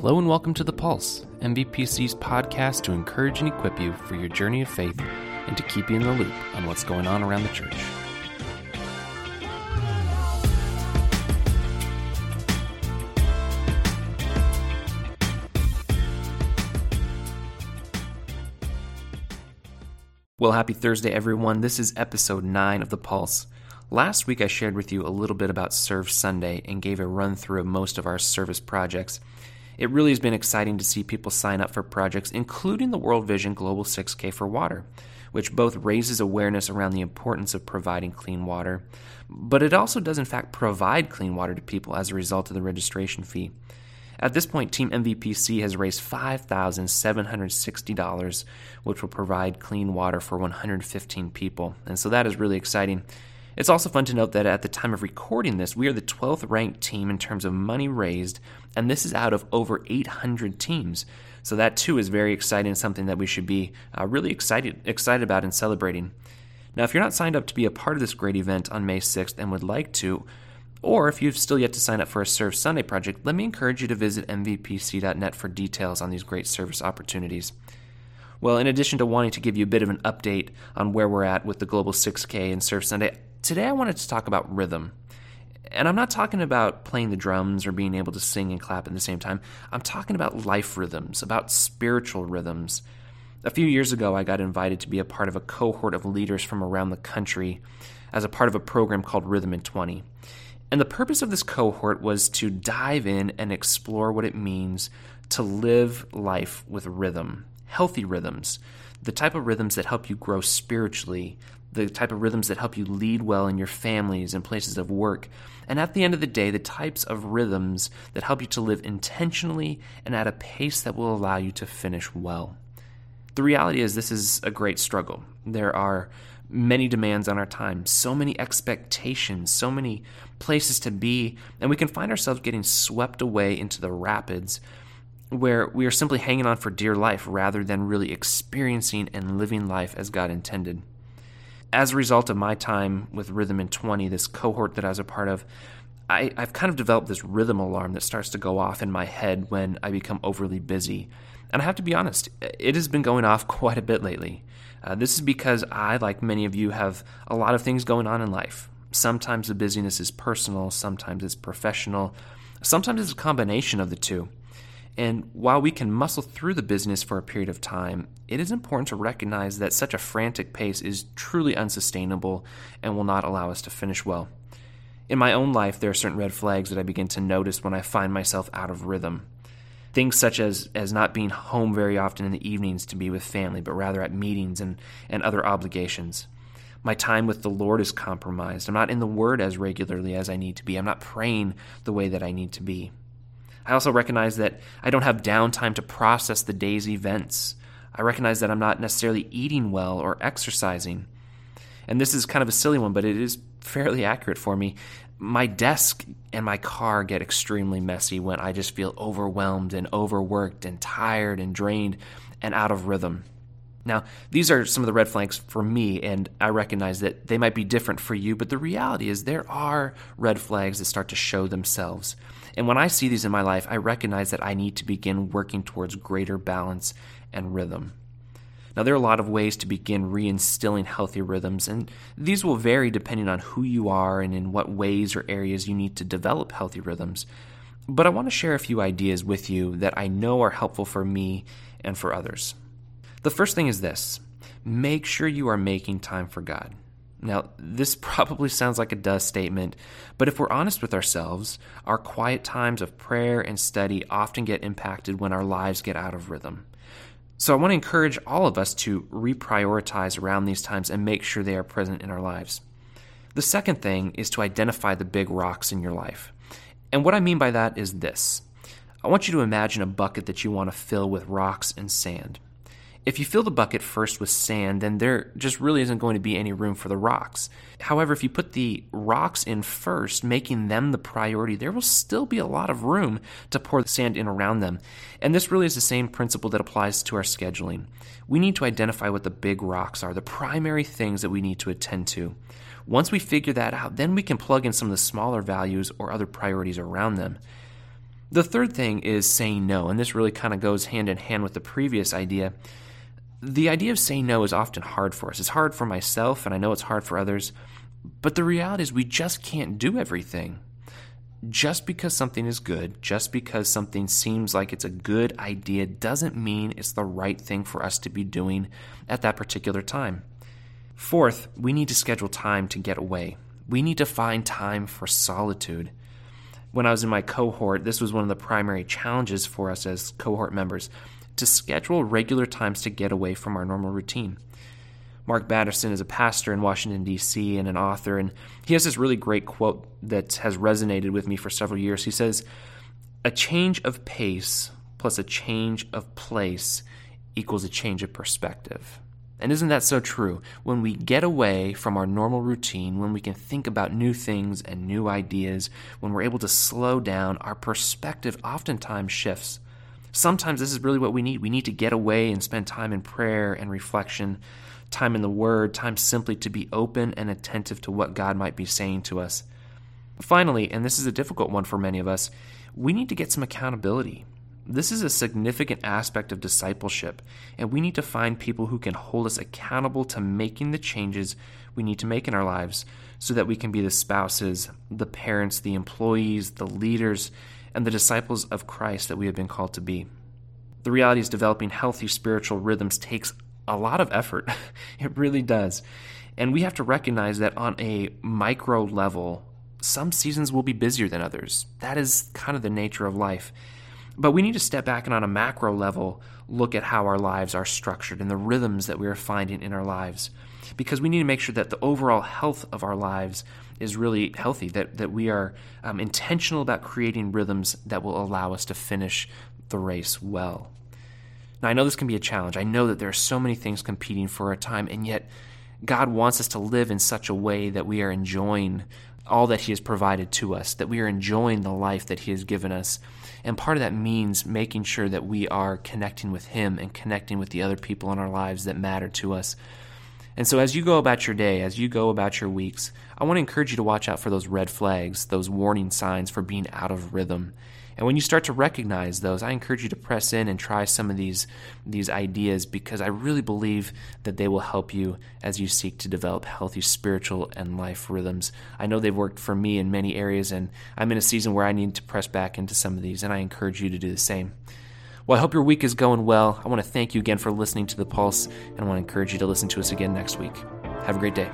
Hello and welcome to The Pulse, MVPC's podcast to encourage and equip you for your journey of faith and to keep you in the loop on what's going on around the church. Well, happy Thursday, everyone. This is episode 9 of The Pulse. Last week, I shared with you a little bit about Serve Sunday and gave a run through of most of our service projects. It really has been exciting to see people sign up for projects, including the World Vision Global 6K for Water, which both raises awareness around the importance of providing clean water, but it also does in fact provide clean water to people as a result of the registration fee. At this point, Team MVPC has raised $5,760, which will provide clean water for 115 people, and so that is really exciting. It's also fun to note that at the time of recording this, we are the 12th ranked team in terms of money raised, and this is out of over 800 teams. So that too is very exciting and something that we should be really excited about and celebrating. Now, if you're not signed up to be a part of this great event on May 6th and would like to, or if you've still yet to sign up for a Serve Sunday project, let me encourage you to visit mvpc.net for details on these great service opportunities. Well, in addition to wanting to give you a bit of an update on where we're at with the Global 6K and Serve Sunday, today I wanted to talk about rhythm. And I'm not talking about playing the drums or being able to sing and clap at the same time. I'm talking about life rhythms, about spiritual rhythms. A few years ago, I got invited to be a part of a cohort of leaders from around the country as a part of a program called Rhythm in 20. And the purpose of this cohort was to dive in and explore what it means to live life with rhythm, healthy rhythms, the type of rhythms that help you grow spiritually, the type of rhythms that help you lead well in your families and places of work, and at the end of the day, the types of rhythms that help you to live intentionally and at a pace that will allow you to finish well. The reality is this is a great struggle. There are many demands on our time, so many expectations, so many places to be, and we can find ourselves getting swept away into the rapids where we are simply hanging on for dear life rather than really experiencing and living life as God intended. As a result of my time with Rhythm in 20, this cohort that I was a part of, I've kind of developed this rhythm alarm that starts to go off in my head when I become overly busy. And I have to be honest, it has been going off quite a bit lately. This is because I, like many of you, have a lot of things going on in life. Sometimes the busyness is personal, sometimes it's professional, sometimes it's a combination of the two. And while we can muscle through the business for a period of time, it is important to recognize that such a frantic pace is truly unsustainable and will not allow us to finish well. In my own life, there are certain red flags that I begin to notice when I find myself out of rhythm. Things such as not being home very often in the evenings to be with family, but rather at meetings and other obligations. My time with the Lord is compromised. I'm not in the Word as regularly as I need to be. I'm not praying the way that I need to be. I also recognize that I don't have downtime to process the day's events. I recognize that I'm not necessarily eating well or exercising. And this is kind of a silly one, but it is fairly accurate for me. My desk and my car get extremely messy when I just feel overwhelmed and overworked and tired and drained and out of rhythm. Now, these are some of the red flags for me, and I recognize that they might be different for you, but the reality is there are red flags that start to show themselves. And when I see these in my life, I recognize that I need to begin working towards greater balance and rhythm. Now, there are a lot of ways to begin reinstilling healthy rhythms, and these will vary depending on who you are and in what ways or areas you need to develop healthy rhythms. But I want to share a few ideas with you that I know are helpful for me and for others. The first thing is this: make sure you are making time for God. Now, this probably sounds like a duh statement, but if we're honest with ourselves, our quiet times of prayer and study often get impacted when our lives get out of rhythm. So I want to encourage all of us to reprioritize around these times and make sure they are present in our lives. The second thing is to identify the big rocks in your life. And what I mean by that is this: I want you to imagine a bucket that you want to fill with rocks and sand. If you fill the bucket first with sand, then there just really isn't going to be any room for the rocks. However, if you put the rocks in first, making them the priority, there will still be a lot of room to pour the sand in around them. And this really is the same principle that applies to our scheduling. We need to identify what the big rocks are, the primary things that we need to attend to. Once we figure that out, then we can plug in some of the smaller values or other priorities around them. The third thing is saying no, and this really kind of goes hand in hand with the previous idea. The idea of saying no is often hard for us. It's hard for myself, and I know it's hard for others, but the reality is we just can't do everything. Just because something is good, just because something seems like it's a good idea, doesn't mean it's the right thing for us to be doing at that particular time. Fourth, we need to schedule time to get away. We need to find time for solitude. When I was in my cohort, this was one of the primary challenges for us as cohort members, to schedule regular times to get away from our normal routine. Mark Batterson is a pastor in Washington, D.C. and an author, and he has this really great quote that has resonated with me for several years. He says, "A change of pace plus a change of place equals a change of perspective." And isn't that so true? When we get away from our normal routine, when we can think about new things and new ideas, when we're able to slow down, our perspective oftentimes shifts. Sometimes this is really what we need. We need to get away and spend time in prayer and reflection, time in the Word, time simply to be open and attentive to what God might be saying to us. Finally, and this is a difficult one for many of us, we need to get some accountability. This is a significant aspect of discipleship, and we need to find people who can hold us accountable to making the changes we need to make in our lives so that we can be the spouses, the parents, the employees, the leaders, and the disciples of Christ that we have been called to be. The reality is developing healthy spiritual rhythms takes a lot of effort. It really does. And we have to recognize that on a micro level, some seasons will be busier than others. That is kind of the nature of life. But we need to step back and on a macro level, look at how our lives are structured and the rhythms that we are finding in our lives, because we need to make sure that the overall health of our lives is really healthy, that we are intentional about creating rhythms that will allow us to finish the race well. Now, I know this can be a challenge. I know that there are so many things competing for our time, and yet God wants us to live in such a way that we are enjoying all that He has provided to us, that we are enjoying the life that He has given us. And part of that means making sure that we are connecting with Him and connecting with the other people in our lives that matter to us. And so as you go about your day, as you go about your weeks, I want to encourage you to watch out for those red flags, those warning signs for being out of rhythm. And when you start to recognize those, I encourage you to press in and try some of these ideas, because I really believe that they will help you as you seek to develop healthy spiritual and life rhythms. I know they've worked for me in many areas, and I'm in a season where I need to press back into some of these, and I encourage you to do the same. Well, I hope your week is going well. I want to thank you again for listening to The Pulse, and I want to encourage you to listen to us again next week. Have a great day.